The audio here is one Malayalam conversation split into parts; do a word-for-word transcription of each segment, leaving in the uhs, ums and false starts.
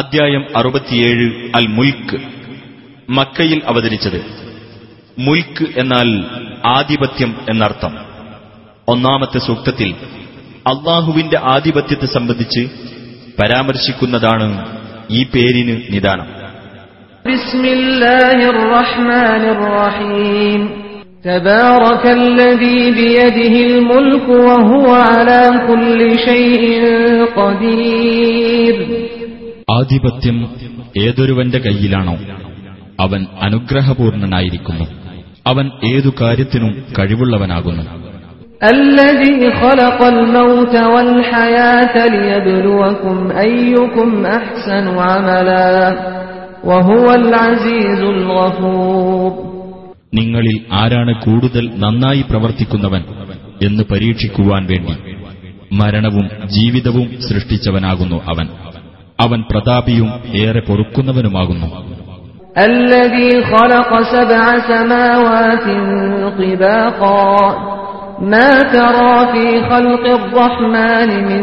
അധ്യായം അറുപത്തിയേഴ്. അൽ മുൽക്ക് മക്കയിൽ അവതരിച്ചത്. മുൽക്ക് എന്നാൽ ആധിപത്യം എന്നർത്ഥം. ഒന്നാമത്തെ സൂക്തത്തിൽ അള്ളാഹുവിന്റെ ആധിപത്യത്തെ സംബന്ധിച്ച് പരാമർശിക്കുന്നതാണ് ഈ പേരിന് നിദാനം. ബിസ്മില്ലാഹിർ റഹ്മാനിർ റഹീം. തബാറകല്ലദീ ബിയദിഹിൽ മുൽകു വഹുവ അലാ കുല്ലി ശൈഇൻ ഖദീർ. ആധിപത്യം ഏതൊരുവന്റെ കയ്യിലാണോ അവൻ അനുഗ്രഹപൂർണനായിരിക്കുന്നു. അവൻ ഏതു കാര്യത്തിനും കഴിവുള്ളവനാകുന്നു. الذي خلق الموت والحياة ليبلوكم أيكم أحسن عملا وهو العزيز الغفور. നിങ്ങളിൽ ആരാണ് കൂടുതൽ നന്നായി പ്രവർത്തിക്കുന്നവൻ എന്ന് പരീക്ഷിക്കുവാൻ വേണ്ടി മരണവും ജീവിതവും സൃഷ്ടിച്ചവനാകുന്നു അവൻ. അവൻ പ്രതാപിയും ഏറെ പൊറുക്കുന്നവനുമാകുന്നു. الذي خلق سبع سماوات طباقا ما ترى في خلق الرحمن من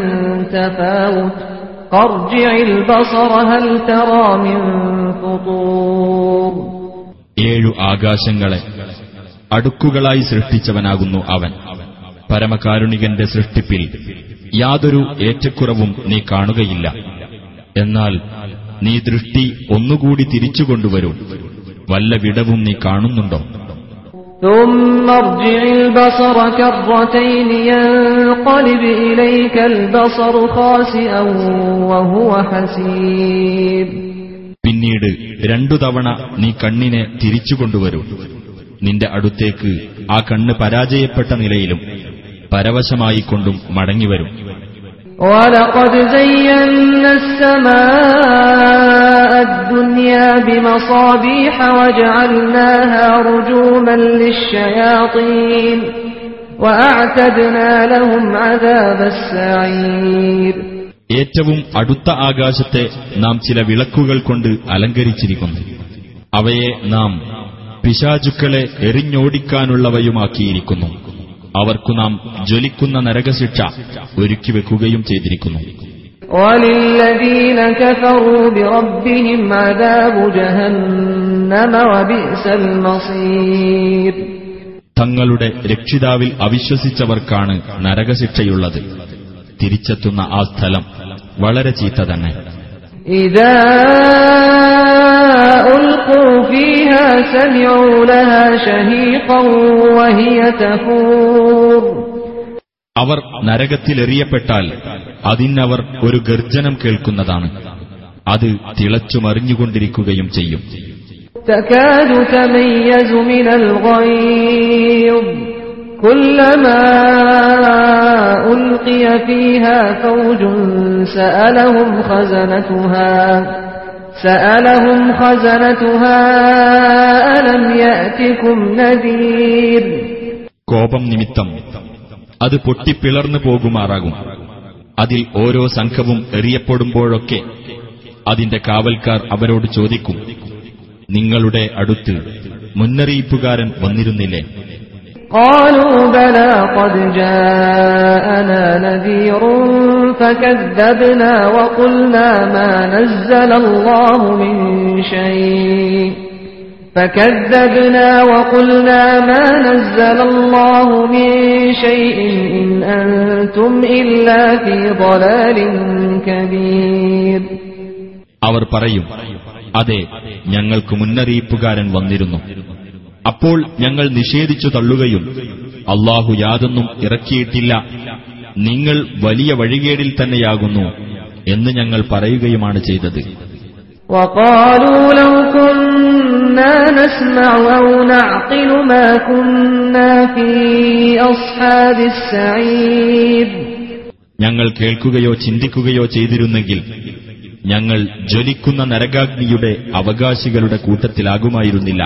تفاوت فارجع البصر هل ترى من فطور. ഏഴു ആകാശങ്ങളെ അടുക്കുകളായി സൃഷ്ടിച്ചവനാകുന്നു അവൻ. പരമകാരുണികന്റെ സൃഷ്ടിപ്പിൽ യാതൊരു ഏറ്റക്കുറവും നീ കാണുകയില്ല. എന്നാൽ നീ ദൃഷ്ടി ഒന്നുകൂടി തിരിച്ചുകൊണ്ടുവരും. വല്ല വിടവും നീ കാണുന്നുണ്ടോ? ثم ارجع البصر كرتين ينقلب إليك البصر خاسئا وهو حسير. പിന്നീട് രണ്ടു തവണ നീ കണ്ണിനെ തിരിച്ചുകൊണ്ടുവരൂ. നിന്റെ അടുത്തേക്ക് ആ കണ്ണ് പരാജയപ്പെട്ട നിലയിലും പരവശമായിക്കൊണ്ടും മടങ്ങിവരും. ولقد زينا السماء الدنيا بمصابيح وجعلناها رجوما للشياطين وأعتدنا لهم عذاب السعير. ഏറ്റവും അടുത്ത ആകാശത്തെ നാം ചില വിളക്കുകൾ കൊണ്ട് അലങ്കരിച്ചിരിക്കുന്നു. അവയെ നാം പിശാചുക്കളെ എറിഞ്ഞോടിക്കാനുള്ളവയുമാക്കിയിരിക്കുന്നു. അവർക്കു നാം ജ്വലിക്കുന്ന നരകശിക്ഷ ഒരുക്കിവെക്കുകയും ചെയ്തിരിക്കുന്നു. തങ്ങളുടെ രക്ഷിതാവിൽ അവിശ്വസിച്ചവർക്കാണ് നരകശിക്ഷയുള്ളത്. തിരിച്ചെത്തുന്ന ആ സ്ഥലം വളരെ ചീത്ത തന്നെ. إذا ألقوا فيها سمعوا لها شهيقا وهي تفور. അവർ നരകത്തിലെറിയപ്പെട്ടാൽ അതിനവർ ഒരു ഗർജനം കേൾക്കുന്നതാണ്. അത് തിളച്ചുമറിഞ്ഞുകൊണ്ടിരിക്കുകയും ചെയ്യും. تكاد تميز من الغيظ كلما ألقي فيها فوج سألهم خزنتها سألهم خزنتها ألم يأتكم نذير. കോപം നിമിത്തം അത് പൊട്ടിപ്പിളർന്നു പോകുമാറാകും. അതിൽ ഓരോ സംഘവും എറിയപ്പെടുമ്പോഴൊക്കെ അതിന്റെ കാവൽക്കാർ അവരോട് ചോദിക്കും, നിങ്ങളുടെ അടുത്ത് മുന്നറിയിപ്പുകാരൻ വന്നിരുന്നില്ലേ? قالوا بلى قد جاءنا نذير فكذبنا وقلنا ما نزل الله من شيء فكذبنا وقلنا ما نزل الله من شيء إن أنتم إلا في ضلال كبير. അവർ പറയും, അതെ, ഞങ്ങൾക്ക് മുന്നറിയിപ്പുകാരൻ വന്നിരുന്നു. അപ്പോൾ ഞങ്ങൾ നിഷേധിച്ചു തള്ളുകയും അള്ളാഹു യാതൊന്നും ഇറക്കിയിട്ടില്ല, നിങ്ങൾ വലിയ വഴികേടിൽ തന്നെയാകുന്നു എന്ന് ഞങ്ങൾ പറയുകയുമാണ് ചെയ്തത്. ഞങ്ങൾ കേൾക്കുകയോ ചിന്തിക്കുകയോ ചെയ്തിരുന്നെങ്കിൽ ഞങ്ങൾ ജ്വലിക്കുന്ന നരകാഗ്നിയുടെ അവകാശികളുടെ കൂട്ടത്തിലാകുമായിരുന്നില്ല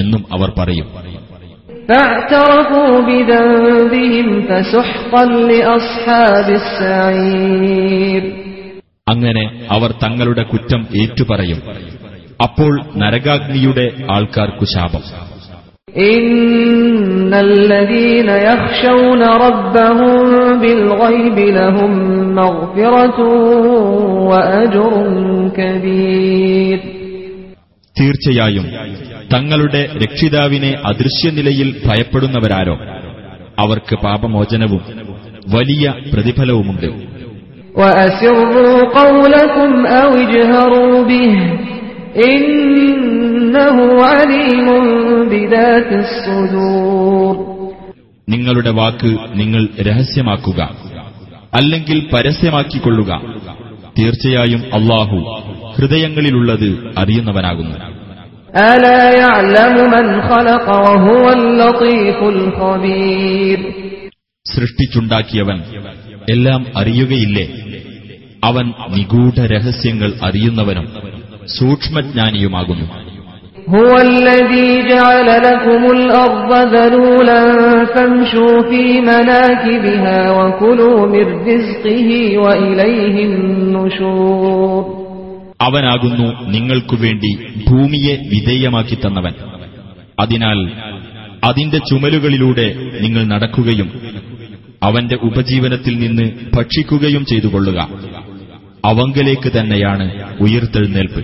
എന്നും അവർ പറയും. അങ്ങനെ അവർ തങ്ങളുടെ കുറ്റം ഏറ്റുപറയും. അപ്പോൾ നരകാഗ്നിയുടെ ആൾക്കാർക്കു ശാപം. ഇന്നല്ലദീന യഖ്ശൗന റബ്ബഹും ബിൽഗൈബി ലഹും മഗ്ഫിറതുൻ വഅജ്റുൻ കബീർ. തീർച്ചയായും തങ്ങളുടെ രക്ഷിതാവിനെ അദൃശ്യനിലയിൽ ഭയപ്പെടുന്നവരാരോ അവർക്ക് പാപമോചനവും വലിയ പ്രതിഫലവുമുണ്ട്. നിങ്ങളുടെ വാക്ക് നിങ്ങൾ രഹസ്യമാക്കുക, അല്ലെങ്കിൽ പരസ്യമാക്കിക്കൊള്ളുക. തീർച്ചയായും അല്ലാഹു ഹൃദയങ്ങളിലുള്ളത് അറിയുന്നവനാകുന്നു. അലാ യഅ്ലമു മൻ ഖലഖ വഹുവൽ ലതീഫുൽ ഖബീർ. സൃഷ്ടിച്ചുണ്ടാക്കിയവൻ എല്ലാം അറിയുകയില്ലേ? അവൻ നിഗൂഢ രഹസ്യങ്ങൾ അറിയുന്നവനും സൂക്ഷ്മജ്ഞാനിയുമാകുന്നു. ഹുവല്ലദീ ജഅല ലകുമുൽ അർദ ദലൂലൻ ഫംശൂ ഫീ മനാകിബിഹാ വകുലൂ മിർ റിസ്ഖിഹി വഇലൈഹിൻ നുശൂർ. അവനാകുന്നു നിങ്ങൾക്കുവേണ്ടി ഭൂമിയെ വിധേയമാക്കി തന്നവൻ. അതിനാൽ അതിന്റെ ചുമലുകളിലൂടെ നിങ്ങൾ നടക്കുകയും അവന്റെ ഉപജീവനത്തിൽ നിന്ന് ഭക്ഷിക്കുകയും ചെയ്തുകൊള്ളുക. അവങ്കലേക്ക് തന്നെയാണ് ഉയർത്തെഴുന്നേൽപ്പ്.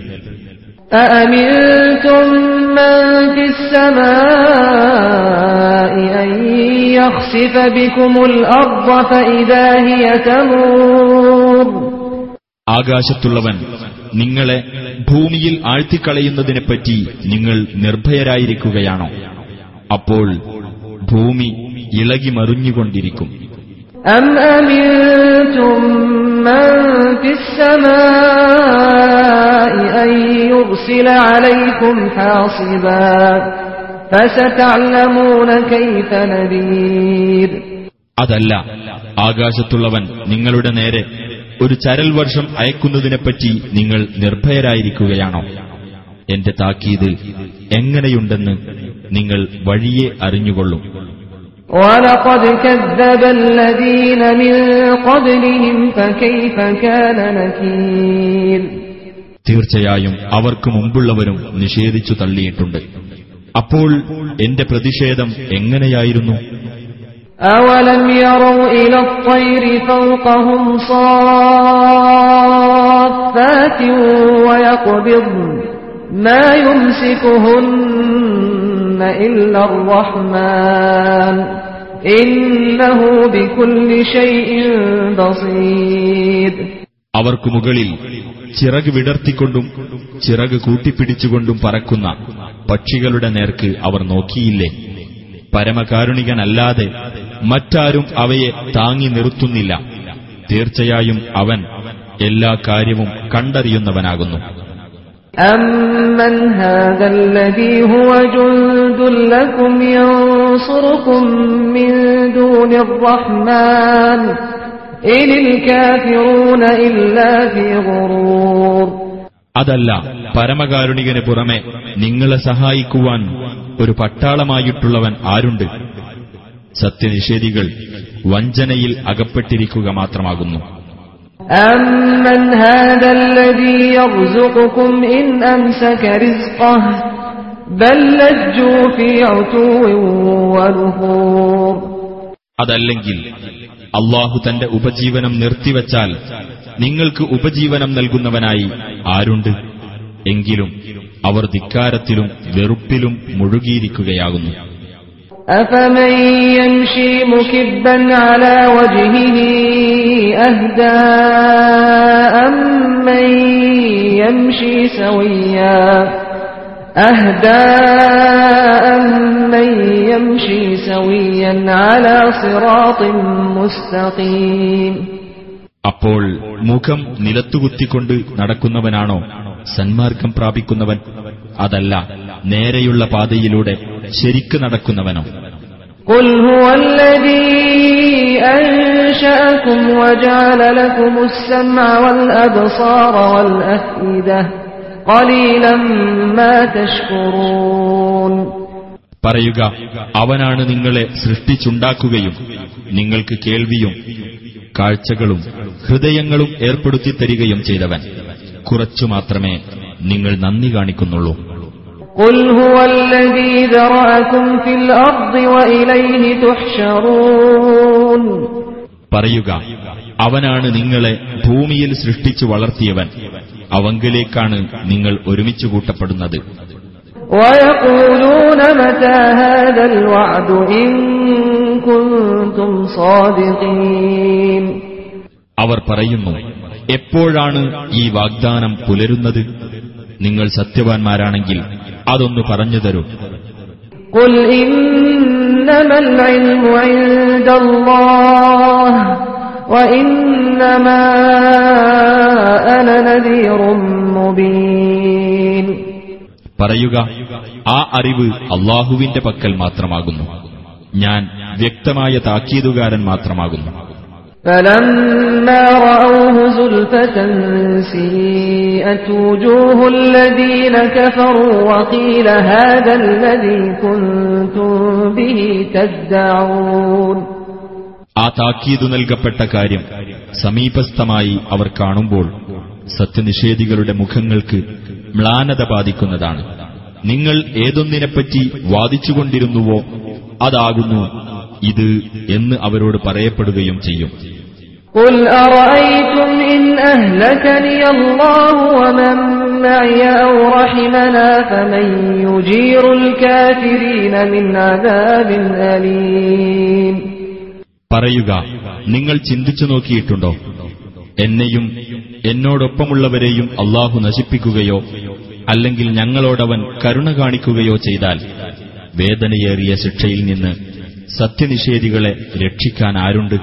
ആകാശത്തുള്ളവൻ നിങ്ങളെ ഭൂമിയിൽ ആഴ്ത്തിക്കളയുന്നതിനെപ്പറ്റി നിങ്ങൾ നിർഭയരായിരിക്കുകയാണോ? അപ്പോൾ ഭൂമി ഇളകി മറിഞ്ഞുകൊണ്ടിരിക്കും. അതല്ല, ആകാശത്തുള്ളവൻ നിങ്ങളുടെ നേരെ ഒരു ചരൽ വർഷം അയക്കുന്നതിനെപ്പറ്റി നിങ്ങൾ നിർഭയരായിരിക്കുകയാണോ? എന്റെ താക്കീത് എങ്ങനെയുണ്ടെന്ന് നിങ്ങൾ വഴിയെ അറിഞ്ഞുകൊള്ളും. തീർച്ചയായും അവർക്ക് മുമ്പുള്ളവരും നിഷേധിച്ചു തള്ളിയിട്ടുണ്ട്. അപ്പോൾ എന്റെ പ്രതിഷേധം എങ്ങനെയായിരുന്നു? أَوَلَمْ يَرَوْا إِلَى الطَّيْرِ فَوْقَهُمْ صَافَّاتٍ وَيَقْبِضْنَ مَا يُمْسِكُهُنَّ إِلَّا الرَّحْمَنُ إِنَّهُ بِكُلِّ شَيْءٍ بَصِيرٌ. അവർക്കു മുകളിൽ ചിറക് വിടർത്തിക്കൊണ്ടും ചിറക് കൂട്ടിപ്പിടിച്ചുകൊണ്ടും പറക്കുന്ന പക്ഷികളുടെ നേർക്ക് അവർ നോക്കിയില്ലേ? പരമകാരുണികനല്ലാതെ മറ്റാരും അവയെ താങ്ങി നിർത്തുന്നില്ല. തീർച്ചയായും അവൻ എല്ലാ കാര്യവും കണ്ടറിയുന്നവനാകുന്നു. അമ്മൻ ഹാദല്ലദീ ഹുവ ജുൽദുൽ ലകും യൻസുറുകും മിൻ ദൂനിർ റഹ്മാൻ ഇനിൽ കാഫിറൂന ഇല്ലാ ഫീ ഗുറൂർ. അതല്ല, പരമകാരുണികന് പുറമെ നിങ്ങളെ സഹായിക്കുവാൻ ഒരു പട്ടാളമായിട്ടുള്ളവൻ ആരുണ്ട്? സത്യനിഷേധികൾ വഞ്ചനയിൽ അകപ്പെട്ടിരിക്കുക മാത്രമാകുന്നു. അമ്മൻ ഹാദല്ലദീ യർസുഖുകും ഇൻ അംസക റിസ്ഖഹു ബൽ ലജ്ജൂ ഫീ ഉതൂവിൻ വനഫൂർ. അതല്ലെങ്കിൽ അല്ലാഹു തന്റെ ഉപജീവനം നിർത്തിവച്ചാൽ നിങ്ങൾക്ക് ഉപജീവനം നൽകുന്നവനായി ആരുണ്ട്? എങ്കിലും അവർ ധിക്കാരത്തിലും വെറുപ്പിലും മുഴുകിയിരിക്കുകയാകുന്നു. أَفَمَن يَمْشِي مُكِبًّا عَلَى وَجْهِهِ أَهْدَى أَمَّن يَمْشِي سَوِيًّا أَهْدَى أَمَّن يَمْشِي سَوِيًّا عَلَى صِرَاطٍ مُسْتَقِيمٍ. അപ്പോൾ മുഖം നിലത്തുകുത്തിക്കൊണ്ട് നടക്കുന്നവനാണോ സന്മാർഗം പ്രാപിക്കുന്നവൻ? അതല്ല, നേരെയുള്ള പാതയിലൂടെ ശരിക്ക് നടക്കുന്നവനോ? ഖുൽ ഹുവല്ലദീ അൻശഅകും വജഅല ലകുമുസ് സമഅ വൽ അബ്സാറ വൽ അഫ്ഇദ ഖലീലൻ മാ തശ്കുറൂൻ. പറയുക, അവനാണ് നിങ്ങളെ സൃഷ്ടിച്ചുണ്ടാക്കുകയും നിങ്ങൾക്ക് കേൾവിയും കാഴ്ചകളും ഹൃദയങ്ങളും ഏർപ്പെടുത്തി തരികയും ചെയ്തവൻ. കുറച്ചു മാത്രമേ നിങ്ങൾ നന്ദി കാണിക്കുന്നുള്ളൂ. قل هو الذي ذرأكم في الأرض وإليه تحشرون. പറയുക, അവനാണ് നിങ്ങളെ ഭൂമിയിൽ സൃഷ്ടിച്ചു വളർത്തിയവൻ, അവങ്കിലേക്കാണ് നിങ്ങൾ ഒരുമിച്ച് കൂട്ടപ്പെടുന്നത്. ويقولون متى هذا الوعد إن كنتم صادقين. അവർ പറയുന്നു, എപ്പോഴാണ് ഈ വാഗ്ദാനം പുലരുന്നത്? നിങ്ങൾ സത്യവാൻമാരാണെങ്കിൽ അതൊന്ന് പറഞ്ഞു തരൂ. ഖുൽ ഇന്നമൽ ഇൽമു ഇൻദല്ലാഹ് വഇന്നമാ അന നദീറും മുബീൻ. പറയുക, ആ അറിവ് അല്ലാഹുവിന്റെ പക്കൽ മാത്രമാകുന്നു, ഞാൻ വ്യക്തമായ താക്കീതുകാരൻ മാത്രമാകുന്നു. فَلَمَّا رَأَوْهُ زُلْفَةً سِيئَتْ وُجُوهُ الَّذِينَ كَفَرُوا وَقِيلَ هَذَا الَّذِي كُنْتُمْ بِهِ تَدَّعُونَ. ആ താക്കീതു നൽകപ്പെട്ട കാര്യം സമീപസ്ഥമായി അവർ കാണുമ്പോൾ സത്യനിഷേധികളുടെ മുഖങ്ങൾക്ക് മ്ലാനത ബാധിക്കുന്നതാണ്. നിങ്ങൾ ഏതൊന്നിനെപ്പറ്റി വാദിച്ചുകൊണ്ടിരുന്നുവോ അതാകുന്നു ഇത് എന്ന് അവരോട് പറയപ്പെടുകയും ചെയ്യും. قل أرأيتم إن أهلكني الله ومن معي أو رحمنا فمن يجير الكافرين من عذاب أليم. പറയുക, നിങ്ങൾ ചിന്തിച്ചു നോക്കിയിട്ടുണ്ടോ, എന്നെയും എന്നോടൊപ്പമുള്ളവരെയും അല്ലാഹു നശിപ്പിക്കുകയോ അല്ലെങ്കിൽ ഞങ്ങളോടവൻ കരുണ കാണിക്കുകയോ ചെയ്താൽ വേദനയേറിയ ശിക്ഷയിൽ നിന്ന് സത്യനിഷേധികളെ രക്ഷിക്കാൻ ആരുണ്ട്?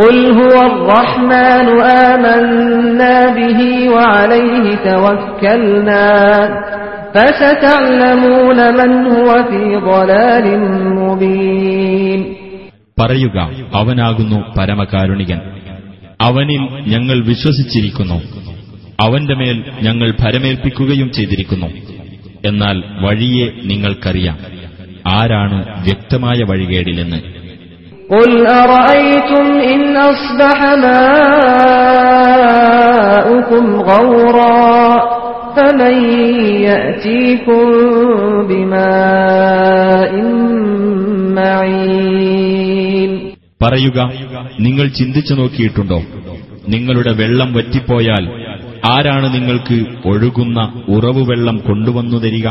ഖുൽ ഹുവർ-റഹ്മാനു ആമന്നാ ബിഹി വഅലൈഹി തവക്കൽനാ ഫസതഅലമൂന മൻ ഹുവ ഫീ ളലാലിൻ മുബീൻ. പറയുക, അവനാകുന്നു പരമകാരുണികൻ, അവനിൽ ഞങ്ങൾ വിശ്വസിച്ചിരിക്കുന്നു, അവന്റെ മേൽ ഞങ്ങൾ ഭരമേൽപ്പിക്കുകയും ചെയ്തിരിക്കുന്നു, എന്നാൽ വഴിയെ നിങ്ങൾക്കറിയാം, ആരാണ് വ്യക്തമായ വഴികേടിലെന്ന്. ഖുൽ അറഅയ്തും ഇൻ അസ്ബഹ മാഉകും ഗൗറാ ഫമൻ യഅതീകും ബിമാഇൻ മഈൻ. പറയുക, നിങ്ങൾ ചിന്തിച്ചു നോക്കിയിട്ടുണ്ടോ, നിങ്ങളുടെ വെള്ളം വറ്റിപ്പോയാൽ ആരാണ് നിങ്ങൾക്ക് ഒഴുകുന്ന ഉറവുവെള്ളം കൊണ്ടുവന്നു തരിക?